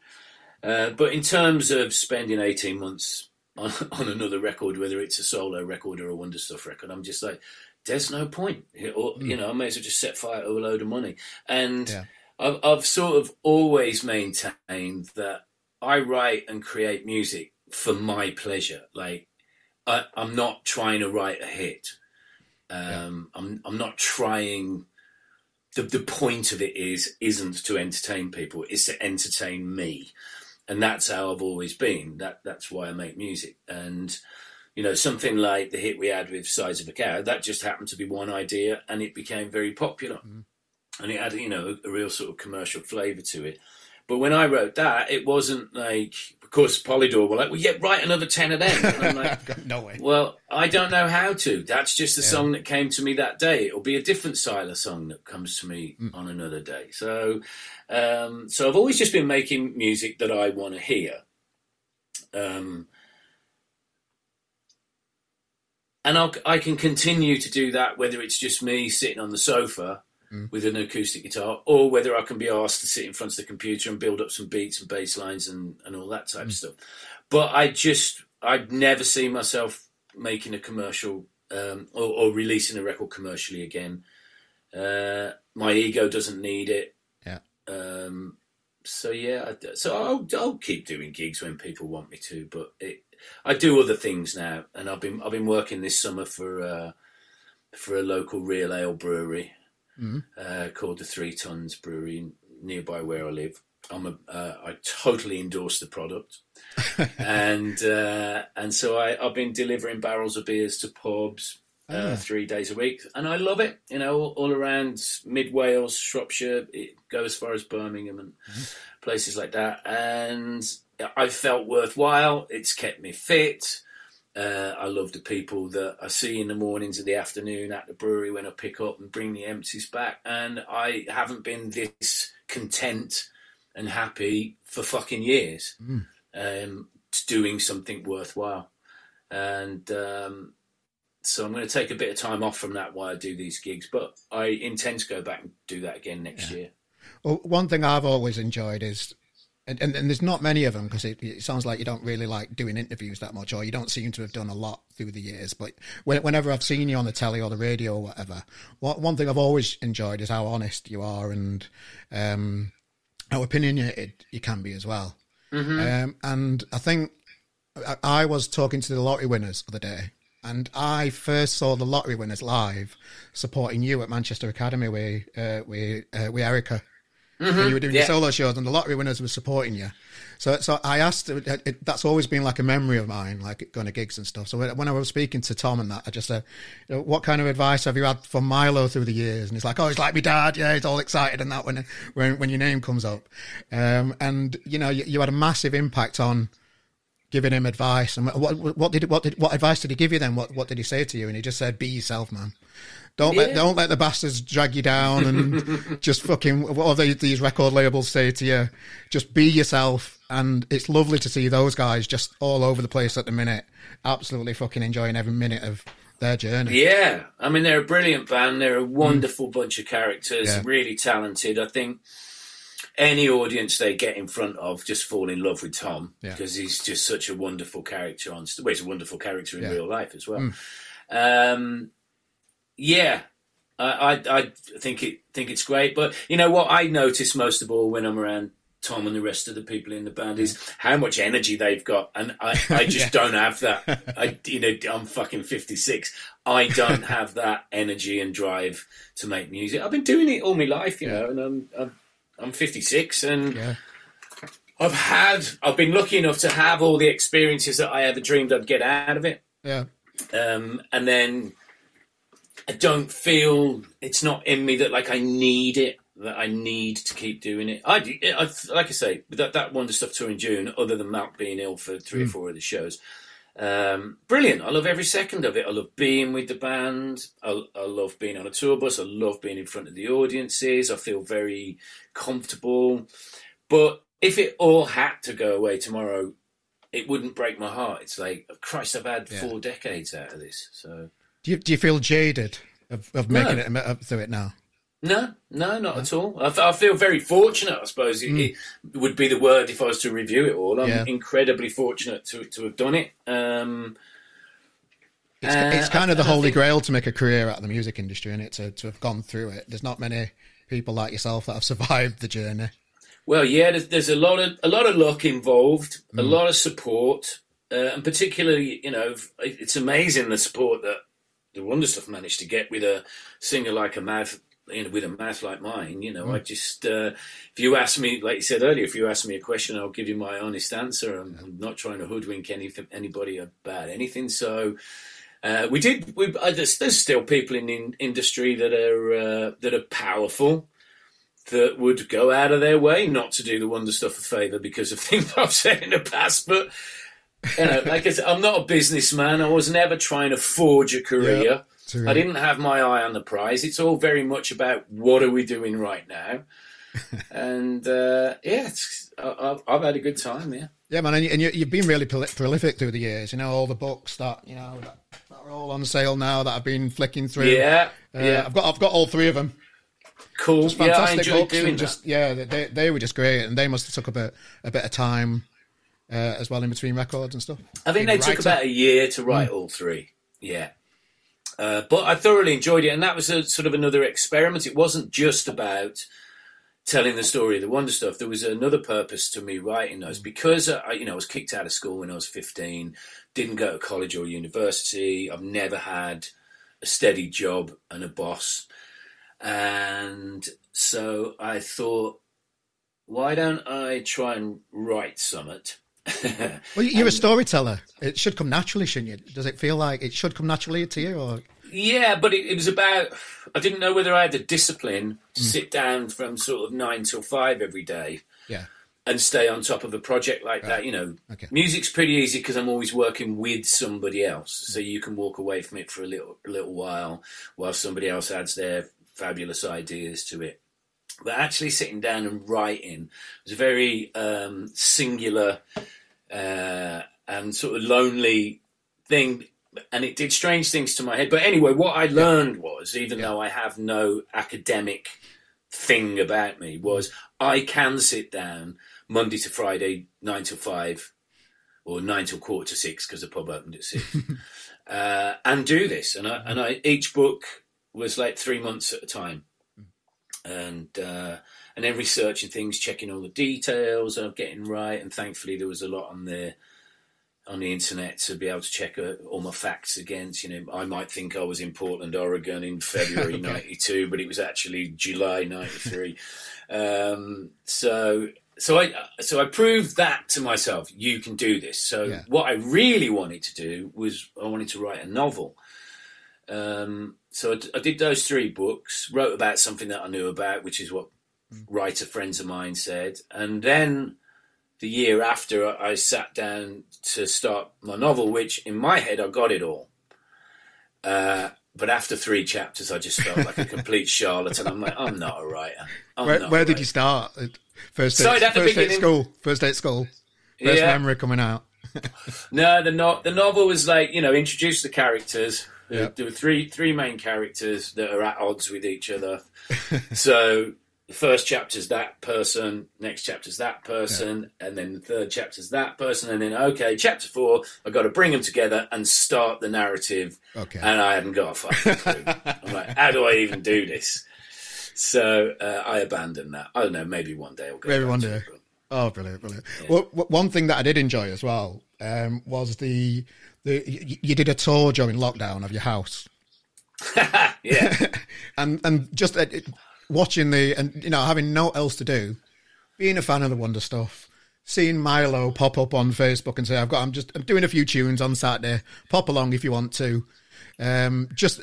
Uh, but in terms of spending eighteen months on, on another record, whether it's a solo record or a Wonder Stuff record, I'm just like, there's no point. Or, mm. you know, I may as well just set fire to a load of money and. Yeah. I've sort of always maintained that I write and create music for my pleasure. Like, I, I'm not trying to write a hit. Um, yeah. I'm I'm not trying. The the point of it is isn't to entertain people. It's to entertain me, and that's how I've always been. That that's why I make music. And you know, something like the hit we had with Size of a Cow, that just happened to be one idea, and it became very popular. Mm-hmm. And it had, you know, a real sort of commercial flavour to it. But when I wrote that, it wasn't like, of course, Polydor were like, well, yeah, write another ten of them. And I'm like, no way. Well, I don't know how to. That's just the yeah. song that came to me that day. It'll be a different style of song that comes to me mm. on another day. So, um, so I've always just been making music that I want to hear. Um, and I'll, I can continue to do that, whether it's just me sitting on the sofa Mm. with an acoustic guitar, or whether I can be asked to sit in front of the computer and build up some beats and bass lines and, and all that type mm. of stuff. But I just, I'd never see myself making a commercial um, or, or releasing a record commercially again. Uh, my ego doesn't need it. Yeah. Um, so yeah, I, so I'll, I'll keep doing gigs when people want me to, but it, I do other things now, and I've been, I've been working this summer for, uh, for a local real ale brewery. Mm-hmm. Uh, called the Three Tons Brewery nearby where I live. I'm a, uh, I totally endorse the product, and uh, and so I, I've been delivering barrels of beers to pubs. uh, yeah. three days a week. And I love it, you know, all, all around mid Wales, Shropshire, it goes as far as Birmingham and mm-hmm. places like that. And I felt worthwhile. It's kept me fit. Uh, I love the people that I see in the mornings and the afternoon at the brewery when I pick up and bring the empties back. And I haven't been this content and happy for fucking years, mm. um, doing something worthwhile. And um, so I'm going to take a bit of time off from that while I do these gigs, but I intend to go back and do that again next yeah. year. Well, one thing I've always enjoyed is... And, and, and there's not many of them, because it, it sounds like you don't really like doing interviews that much, or you don't seem to have done a lot through the years. But when, whenever I've seen you on the telly or the radio or whatever, what, one thing I've always enjoyed is how honest you are and um, how opinionated you can be as well. Mm-hmm. Um, and I think I, I was talking to the Lottery Winners the other day, and I first saw the Lottery Winners live supporting you at Manchester Academy with, uh, with, uh, with Erica. Mm-hmm. When you were doing yeah. your solo shows, and the Lottery Winners were supporting you. So, so I asked. It, it, that's always been like a memory of mine, like going to gigs and stuff. So when I was speaking to Tom and that, I just said, you know, "What kind of advice have you had from Milo through the years?" And he's like, "Oh, he's like my dad. Yeah, he's all excited and that when when, when your name comes up." Um, and you know, you, you had a massive impact on giving him advice. And what what did what did what advice did he give you then? What what did he say to you? And he just said, "Be yourself, man. Don't yeah. let don't let the bastards drag you down and just fucking whatever these record labels say to you. Just be yourself." And it's lovely to see those guys just all over the place at the minute, absolutely fucking enjoying every minute of their journey. Yeah, I mean they're a brilliant band. They're a wonderful mm. bunch of characters, yeah. really talented. I think any audience they get in front of just fall in love with Tom because yeah. he's just such a wonderful character on. Well, he's a wonderful character in yeah. real life as well. Mm. Um, Yeah, I, I I think it think it's great. But you know what I notice most of all when I'm around Tom and the rest of the people in the band yeah. is how much energy they've got, and I, I just yeah. don't have that. I you know I'm fucking fifty-six. I don't have that energy and drive to make music. I've been doing it all my life, you yeah. know, and I'm I'm, I'm fifty-six, and yeah. I've had I've been lucky enough to have all the experiences that I ever dreamed I'd get out of it. Yeah, um, and then. I don't feel it's not in me that like I need it, that I need to keep doing it. I, I like I say that that Wonder Stuff tour in June. Other than Matt being ill for three mm. or four of the shows, um, brilliant. I love every second of it. I love being with the band. I, I love being on a tour bus. I love being in front of the audiences. I feel very comfortable. But if it all had to go away tomorrow, it wouldn't break my heart. It's like Christ, I've had yeah. four decades out of this, so. Do you, do you feel jaded of, of making no. it up through it now? No, no, not no. at all. I, I feel very fortunate, I suppose, mm. it, it would be the word if I was to review it all. I'm yeah. incredibly fortunate to to have done it. Um, it's, uh, it's kind I, of the I holy think... grail to make a career out of the music industry, isn't it? To, to have gone through it. There's not many people like yourself that have survived the journey. Well, yeah, there's, there's a lot of a lot of luck involved, mm. a lot of support, uh, and particularly, you know, it's amazing the support that the Wonder Stuff managed to get with a singer like a mouth, you know, with a mouth like mine. You know, mm. I just, uh, if you ask me, like you said earlier, if you ask me a question, I'll give you my honest answer. I'm, yeah. I'm not trying to hoodwink any, anybody about anything. So uh, we did, we, I just, there's still people in the industry that are, uh, that are powerful, that would go out of their way not to do the Wonder Stuff a favour because of things I've said in the past, but you know, like I said, I'm not a businessman. I was never trying to forge a career. Yep, I didn't have my eye on the prize. It's all very much about what are we doing right now. and uh, yeah, it's, I, I've had a good time. Yeah, yeah, man. And, you, and you, you've been really prol- prolific through the years. You know, all the books that you know that, that are all on sale now that I've been flicking through. Yeah, uh, yeah. I've got I've got all three of them. Cool. Just fantastic yeah, I enjoy books doing that. Just, yeah, they they were just great, and they must have took a bit a bit of time. Uh, as well in between records and stuff. I think Being they took writer. about a year to write mm. all three. Yeah. Uh, but I thoroughly enjoyed it. And that was a sort of another experiment. It wasn't just about telling the story of the Wonder Stuff. There was another purpose to me writing those because I, you know, I was kicked out of school when I was fifteen, didn't go to college or university. I've never had a steady job and a boss. And so I thought, why don't I try and write something? Well, you're and, a storyteller. It should come naturally, shouldn't you? Does it feel like it should come naturally to you? Or Yeah, but it, it was about, I didn't know whether I had the discipline to mm. sit down from sort of nine till five every day. Yeah. And stay on top of a project like right. that, you know. Okay. Music's pretty easy because I'm always working with somebody else, so you can walk away from it for a little a little while while somebody else adds their fabulous ideas to it. But actually sitting down and writing was a very um, singular uh, and sort of lonely thing, and it did strange things to my head. But anyway, what I learned yeah. was, even yeah. though I have no academic thing about me, was I can sit down Monday to Friday, nine till five, or nine till quarter to six, because the pub opened at six, uh, and do this. And I, and I, each book was like three months at a time, and uh, and then researching things, checking all the details, and getting right. And thankfully, there was a lot on the on the internet to be able to check uh, all my facts against. You know, I might think I was in Portland, Oregon, in February okay. ninety-two, but it was actually July ninety-three. Um, so, so I, so I proved that to myself, you can do this. So yeah. what I really wanted to do was I wanted to write a novel. Um, so I, I did those three books, wrote about something that I knew about, which is what mm. writer friends of mine said. And then the year after, I, I sat down to start my novel, which in my head, I got it all. Uh, But after three chapters, I just felt like a complete charlatan. I'm like, I'm not a writer. I'm where not where a writer. Did you start? First day, first day at school. First day at school. First yeah. memory coming out. no, the no- the novel was like, you know, introduce the characters. Yep. There were three three main characters that are at odds with each other. So the first chapter's that person, next chapter's that person, yeah. and then the third chapter's that person, and then, okay, chapter four, I've got to bring them together and start the narrative, okay. and I haven't got a fucking clue. I'm like, how do I even do this? So uh, I abandoned that. I don't know, maybe one day I'll go. Maybe one day. It, but... Oh, brilliant, brilliant. Yeah. Well, one thing that I did enjoy as well um, was the, the – you did a tour during lockdown of your house. yeah. and, and just uh, – watching the, and, you know, having no else to do, being a fan of the Wonder Stuff, seeing Milo pop up on Facebook and say, I've got, I'm just, I'm doing a few tunes on Saturday, pop along if you want to. Um, just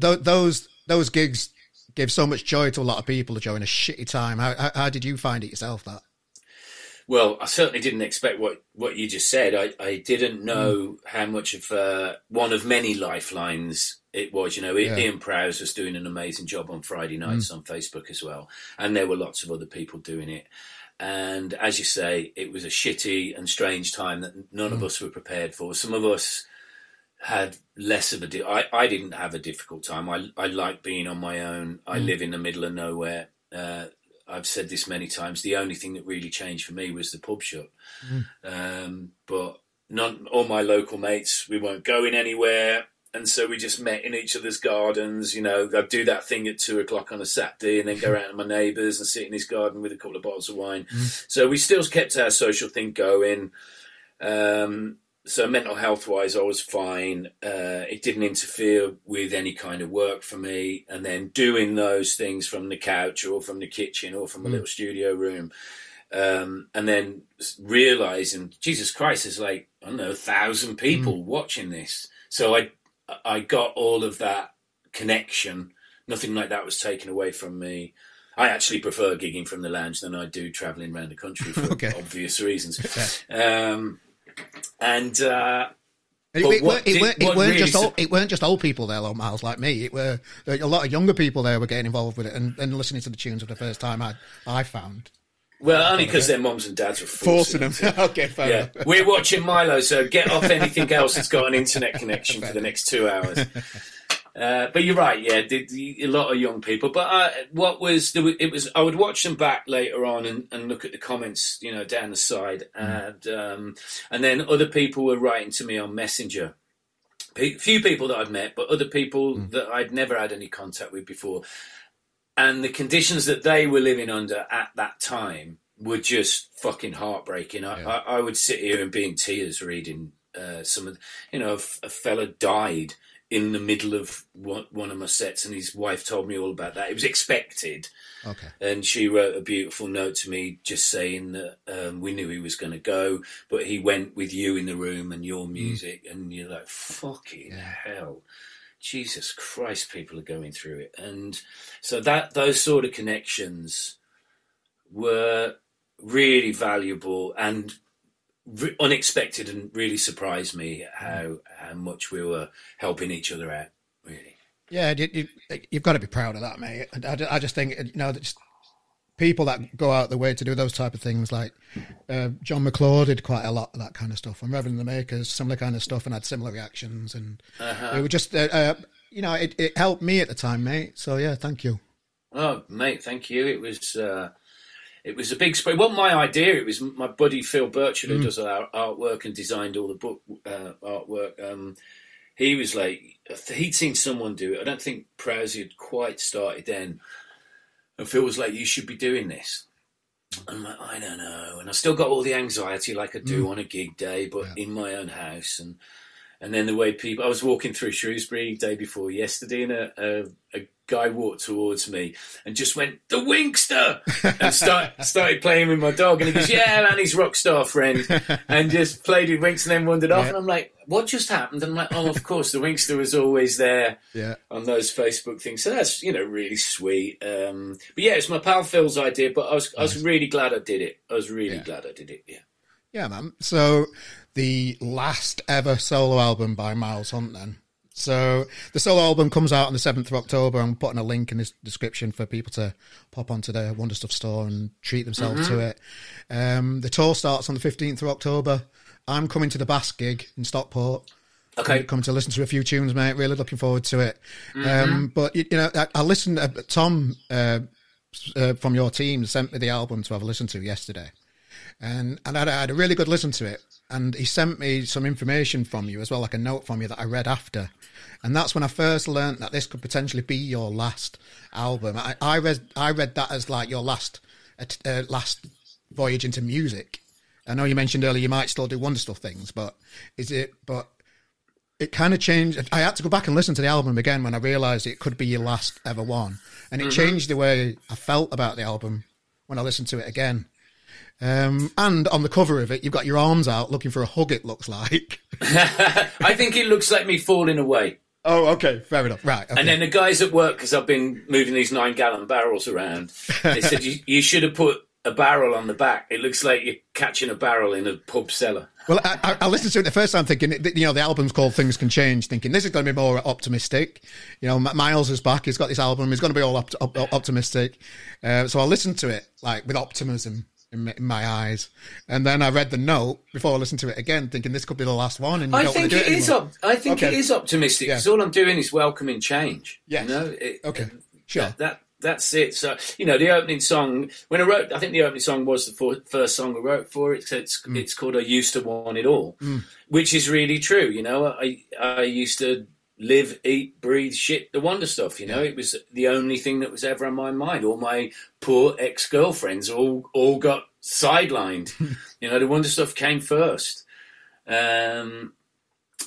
th- those, those gigs give so much joy to a lot of people during a shitty time. How, how, how did you find it yourself, that? Well, I certainly didn't expect what, what you just said. I, I didn't know mm. how much of uh, one of many lifelines it was. You know, yeah. Ian Prowse was doing an amazing job on Friday nights mm. on Facebook as well. And there were lots of other people doing it. And as you say, it was a shitty and strange time that none mm. of us were prepared for. Some of us had less of a... Di- I, I didn't have a difficult time. I, I like being on my own. I mm. live in the middle of nowhere. Uh, I've said this many times. The only thing that really changed for me was the pub shut. Mm. Um, but not all my local mates, we weren't going anywhere. And so we just met in each other's gardens. You know, I'd do that thing at two o'clock on a Saturday and then go out to my neighbour's and sit in his garden with a couple of bottles of wine. Mm. So we still kept our social thing going. Um, so mental health wise, I was fine. Uh, it didn't interfere with any kind of work for me. And then doing those things from the couch or from the kitchen or from a mm. little studio room. Um, and then realising, Jesus Christ, there's like, I don't know, a thousand people mm. watching this. So I, I got all of that connection. Nothing like that was taken away from me. I actually prefer gigging from the lounge than I do travelling around the country for okay. obvious reasons. Um, and uh, it, it, it, did, it, weren't really just old, it weren't just old people there, though, Miles, like me. It were a lot of younger people there were getting involved with it and, and listening to the tunes for the first time. I I found. Well, only because their mums and dads were forcing, forcing them. them. Okay, fair yeah. enough. We're watching Milo, so get off anything else that's got an internet connection for the next two hours. Uh, but you're right, yeah, the, the, a lot of young people. But I, what was the, it was? I would watch them back later on and, and look at the comments, you know, down the side, and um, and then other people were writing to me on Messenger. P- few people that I'd met, but other people mm. that I'd never had any contact with before. And the conditions that they were living under at that time were just fucking heartbreaking. I, yeah. I, I would sit here and be in tears reading uh, some of, you know, a, a fella died in the middle of one, one of my sets, and his wife told me all about that. It was expected. Okay. And she wrote a beautiful note to me just saying that um, we knew he was going to go, but he went with you in the room and your music, mm. and you're like, fucking yeah. hell. Jesus Christ, people are going through it. And so that those sort of connections were really valuable and re- unexpected, and really surprised me how, how much we were helping each other out, really. Yeah, you, you, you've got to be proud of that, mate. I, I just think, you know, that people that go out the way to do those type of things, like uh, John McClure did quite a lot of that kind of stuff, and Reverend the Makers, similar kind of stuff, and had similar reactions. And uh-huh. it was just, uh, uh, you know, it, it helped me at the time, mate. So, yeah, thank you. Oh, mate, thank you. It was... Uh... It was a big spread. It wasn't my idea. It was my buddy Phil Birchall, who mm. does our artwork and designed all the book uh, artwork. Um, he was like, he'd seen someone do it. I don't think Prowse had quite started then. And Phil was like, you should be doing this. And I'm like, I don't know. And I still got all the anxiety like I do mm. on a gig day, but yeah. in my own house. And and then the way people... I was walking through Shrewsbury day before yesterday, and a... a, a guy walked towards me and just went, the Winkster, and start, started playing with my dog, and he goes, yeah, man, he's rock star friend, and just played with Winks and then wandered off. Yeah. And I'm like, what just happened? And I'm like, oh, of course, the Winkster was always there yeah. on those Facebook things. So that's, you know, really sweet. Um, but yeah, it's my pal Phil's idea, but I was, nice. I was really glad I did it. I was really yeah. glad I did it. Yeah. Yeah, man. So the last ever solo album by Miles Hunt then. So the solo album comes out on the seventh of October. I'm putting a link in this description for people to pop onto their Wonder Stuff store and treat themselves mm-hmm. to it. Um, the tour starts on the fifteenth of October. I'm coming to the Basque gig in Stockport. Okay. I'm coming to listen to a few tunes, mate. Really looking forward to it. Mm-hmm. Um, but, you know, I, I listened, uh, Tom uh, uh, from your team sent me the album to have a listen to yesterday. And, and I, I had a really good listen to it. And he sent me some information from you as well, like a note from you that I read after. And that's when I first learned that this could potentially be your last album. I, I read I read that as like your last uh, last voyage into music. I know you mentioned earlier you might still do Wonder Stuff things, but is it? But it kind of changed. I had to go back and listen to the album again when I realised it could be your last ever one. And it mm-hmm. changed the way I felt about the album when I listened to it again. Um, and on the cover of it, you've got your arms out looking for a hug, it looks like. I think it looks like me falling away. Oh, okay, fair enough, right. Okay. And then the guys at work, because I've been moving these nine-gallon barrels around, they said, you, you should have put a barrel on the back. It looks like you're catching a barrel in a pub cellar. Well, I, I listened to it the first time thinking, you know, the album's called Things Can Change, thinking this is going to be more optimistic. You know, Miles is back, he's got this album, he's going to be all op- op- optimistic. Uh, so I listened to it, like, with optimism. In my eyes, and then I read the note before I listened to it again, thinking this could be the last one. And you I, don't think do it it op- I think okay. it is optimistic because yeah. all I'm doing is welcoming change. Yeah, you know? It, okay, it, sure. That, that that's it. So you know, the opening song when I wrote, I think the opening song was the for, first song I wrote for it. It's mm. it's called "I Used to Want It All," mm. which is really true. You know, I I used to live, eat, breathe, shit, the Wonder Stuff, you know. Yeah. It was the only thing that was ever on my mind. All my poor ex-girlfriends all all got sidelined. You know, the Wonder Stuff came first. Um,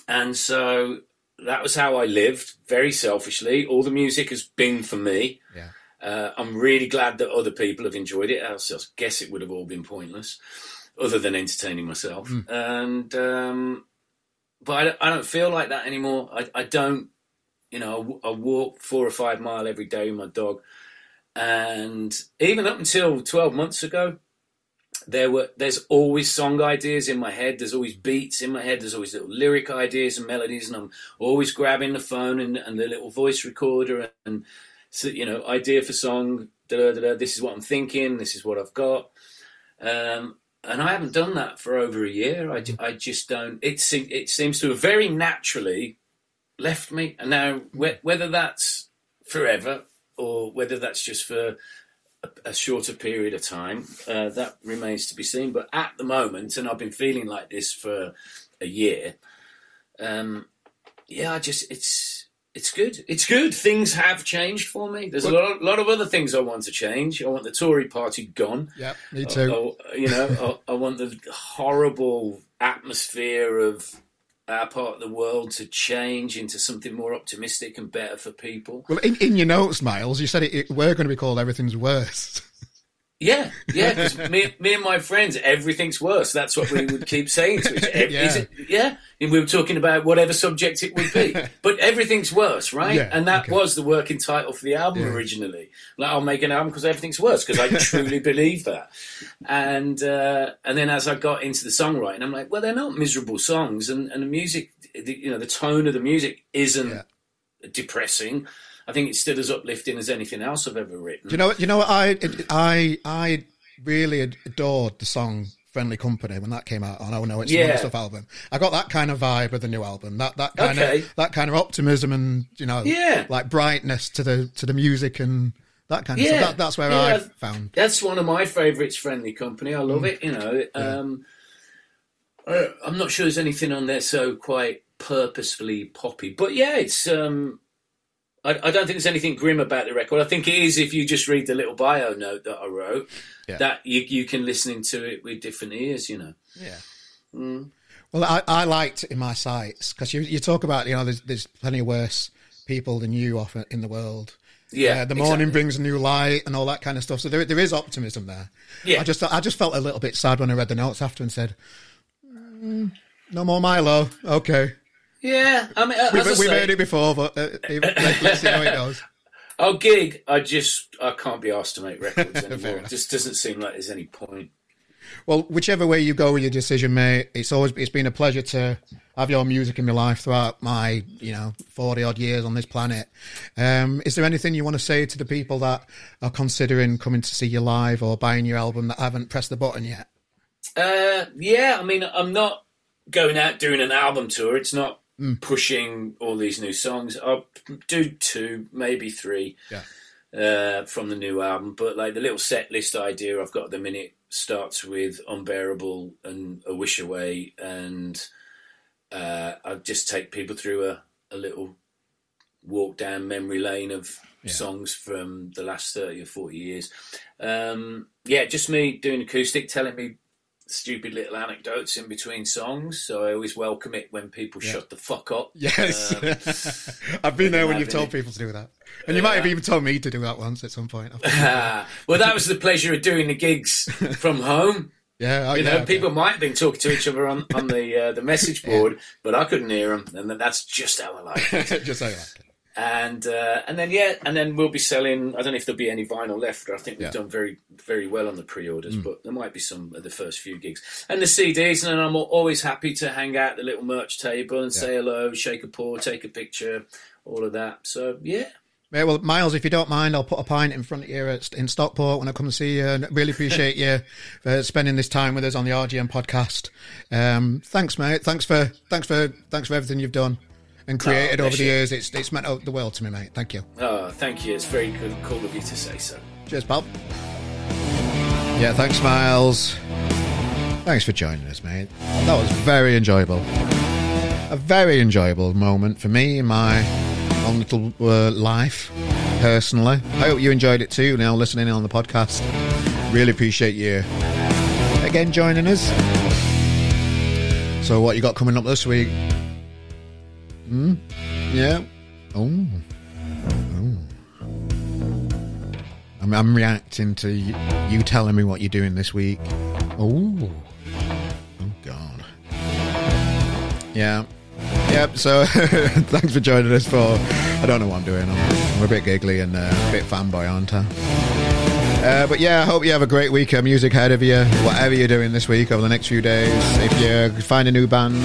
and so that was how I lived, very selfishly. All the music has been for me. Yeah. Uh, I'm really glad that other people have enjoyed it. Else I guess it would have all been pointless, other than entertaining myself. Mm. And... Um, But I don't, I don't feel like that anymore. I, I don't, you know, I, I walk four or five mile every day with my dog. And even up until twelve months ago, there were there's always song ideas in my head. There's always beats in my head. There's always little lyric ideas and melodies. And I'm always grabbing the phone and, and the little voice recorder and, you know, idea for song. Da, da, da, this is what I'm thinking. This is what I've got. Um And I haven't done that for over a year. I, I just don't. It, it seems to have very naturally left me. And now, wh- whether that's forever or whether that's just for a, a shorter period of time, uh, that remains to be seen. But at the moment, and I've been feeling like this for a year, um, yeah, I just it's it's good. It's good. Things have changed for me. There's a lot of, lot of other things I want to change. I want the Tory party gone. Yeah, me too. I, I, you know, I, I want the horrible atmosphere of our part of the world to change into something more optimistic and better for people. Well, in, in your notes, Miles, you said it, it, we're going to be called Everything's Worse. Yeah, yeah, because me, me and my friends, everything's worse. That's what we would keep saying to each other. Yeah. yeah, and we were talking about whatever subject it would be. But everything's worse, right? Yeah, and that okay. was the working title for the album yeah. originally. Like, I'll make an album because everything's worse, because I truly believe that. And uh, and then as I got into the songwriting, I'm like, well, they're not miserable songs, and, and the music, the, you know, the tone of the music isn't yeah. depressing. I think it's still as uplifting as anything else I've ever written. Do you know what? You know what? I I I really adored the song Friendly Company when that came out on Oh No It's yeah. the Wonder Stuff album. I got that kind of vibe of the new album, that that kind okay. of that kind of optimism and, you know, yeah. like brightness to the to the music and that kind of yeah. stuff. That, that's where yeah. I found. That's one of my favourites, Friendly Company. I love mm. it. You know, yeah. um, I, I'm not sure there's anything on there so quite purposefully poppy, but yeah, it's. Um, I, I don't think there's anything grim about the record. I think it is, if you just read the little bio note that I wrote, yeah. that you, you can listen to it with different ears, you know. Yeah. Mm. Well, I, I liked in my sights, because you, you talk about, you know, there's, there's plenty worse people than you often in the world. Yeah, uh, the morning exactly. brings a new light and all that kind of stuff. So there there is optimism there. Yeah. I just I just felt a little bit sad when I read the notes after and said, mm, no more Milo. Okay. Yeah, I mean, as we, I we say, made it before, but uh, let's see how it goes. I'll gig. I just I can't be asked to make records anymore. It just doesn't seem like there's any point. Well, whichever way you go with your decision, mate, it's always it's been a pleasure to have your music in my life throughout my you know forty odd years on this planet. Um, is there anything you want to say to the people that are considering coming to see you live or buying your album that haven't pressed the button yet? Uh, yeah, I mean, I'm not going out doing an album tour. It's not. Mm. Pushing all these new songs. I'll do two, maybe three yeah. uh, from the new album. But like the little set list idea I've got at the minute starts with Unbearable and A Wish Away. And uh, I'll just take people through a, a little walk down memory lane of yeah. songs from the last thirty or forty years. Um, yeah, just me doing acoustic, telling me stupid little anecdotes in between songs, so I always welcome it when people yeah. shut the fuck up. Yes, um, I've been there when you've told it. people to do that, and you uh, might have even told me to do that once at some point. Well, that was the pleasure of doing the gigs from home. Yeah, oh, you yeah, know, okay. people might have been talking to each other on on the uh, the message board, yeah. but I couldn't hear them, and that's just how I like it. Just how I like it. And uh, and then yeah, and then we'll be selling. I don't know if there'll be any vinyl left. I think we've yeah. done very very well on the pre-orders, mm. but there might be some of the first few gigs and the C Ds. And then I'm always happy to hang out at the little merch table and yeah. say hello, shake a paw, take a picture, all of that. So yeah. Yeah, well, Miles, if you don't mind, I'll put a pint in front of you at, in Stockport when I come and see you. And really appreciate you for spending this time with us on the R G M podcast. Um, thanks, mate. Thanks for thanks for thanks for everything you've done. And created no, over the years, it's it's meant the world to me, mate. Thank you. Oh, thank you. It's very good, cool of you to say so. Cheers, pal. Yeah, thanks, Miles. Thanks for joining us, mate. That was very enjoyable. A very enjoyable moment for me in my own little uh, life, personally. I hope you enjoyed it too, now listening in on the podcast. Really appreciate you again joining us. So what you got coming up this week? Mm? Yeah. Oh. Oh. I'm, I'm reacting to you, you telling me what you're doing this week. Oh. Oh, God. Yeah. Yep, so thanks for joining us for... I don't know what I'm doing. I'm, I'm a bit giggly and uh, a bit fanboy, aren't I? Uh, but yeah, I hope you have a great week of music ahead of you, whatever you're doing this week over the next few days. If you find a new band...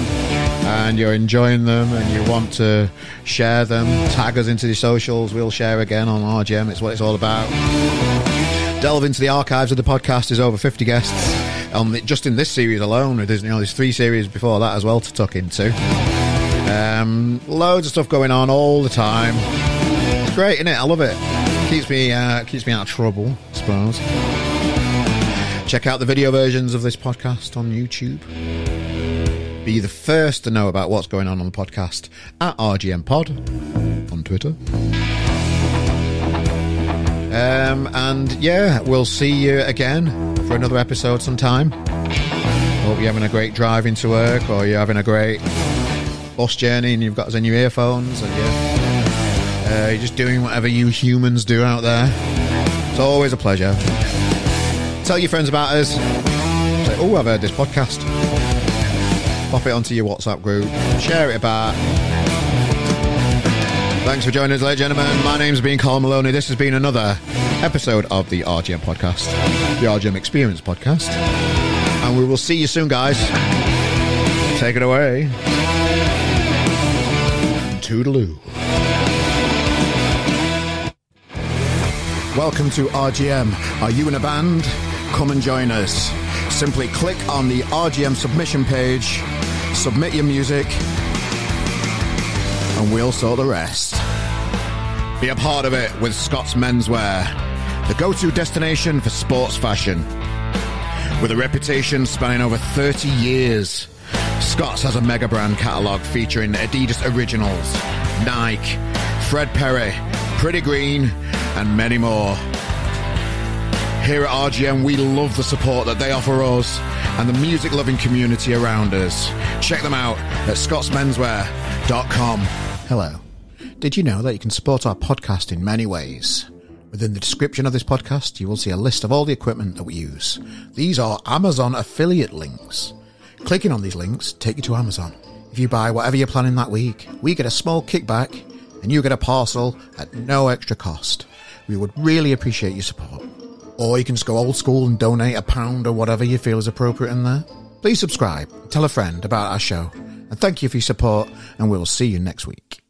and you're enjoying them and you want to share them, tag us into the socials. We'll share again on R G M. It's what it's all about. Delve into the archives of the podcast. There's over fifty guests on the, just in this series alone. There's, you know, there's three series before that as well to tuck into. Um, loads of stuff going on all the time. It's great, isn't it? I love it. Keeps me, uh, keeps me out of trouble, I suppose. Check out the video versions of this podcast on YouTube. Be the first to know about what's going on on the podcast at R G M Pod on Twitter. Um, and yeah, we'll see you again for another episode sometime. Hope you're having a great drive into work, or you're having a great bus journey and you've got us in your earphones, and you're, uh, you're just doing whatever you humans do out there. It's always a pleasure. Tell your friends about us. Say, oh, I've heard this podcast. Pop it onto your WhatsApp group. Share it about. Thanks for joining us, ladies and gentlemen. My name's been Carl Maloney. This has been another episode of the R G M Podcast, the R G M Experience Podcast. And we will see you soon, guys. Take it away. Toodaloo. Welcome to R G M. Are you in a band? Come and join us. Simply click on the R G M submission page, submit your music, and we'll sort the rest. Be a part of it with Scotts Menswear, the go-to destination for sports fashion. With a reputation spanning over thirty years, Scotts has a mega brand catalogue featuring Adidas Originals, Nike, Fred Perry, Pretty Green, and many more. Here at R G M, we love the support that they offer us and the music-loving community around us. Check them out at Scotts Menswear dot com. Hello. Did you know that you can support our podcast in many ways? Within the description of this podcast, you will see a list of all the equipment that we use. These are Amazon affiliate links. Clicking on these links take you to Amazon. If you buy whatever you're planning that week, we get a small kickback and you get a parcel at no extra cost. We would really appreciate your support. Or you can just go old school and donate a pound or whatever you feel is appropriate in there. Please subscribe, tell a friend about our show, and thank you for your support, and we'll see you next week.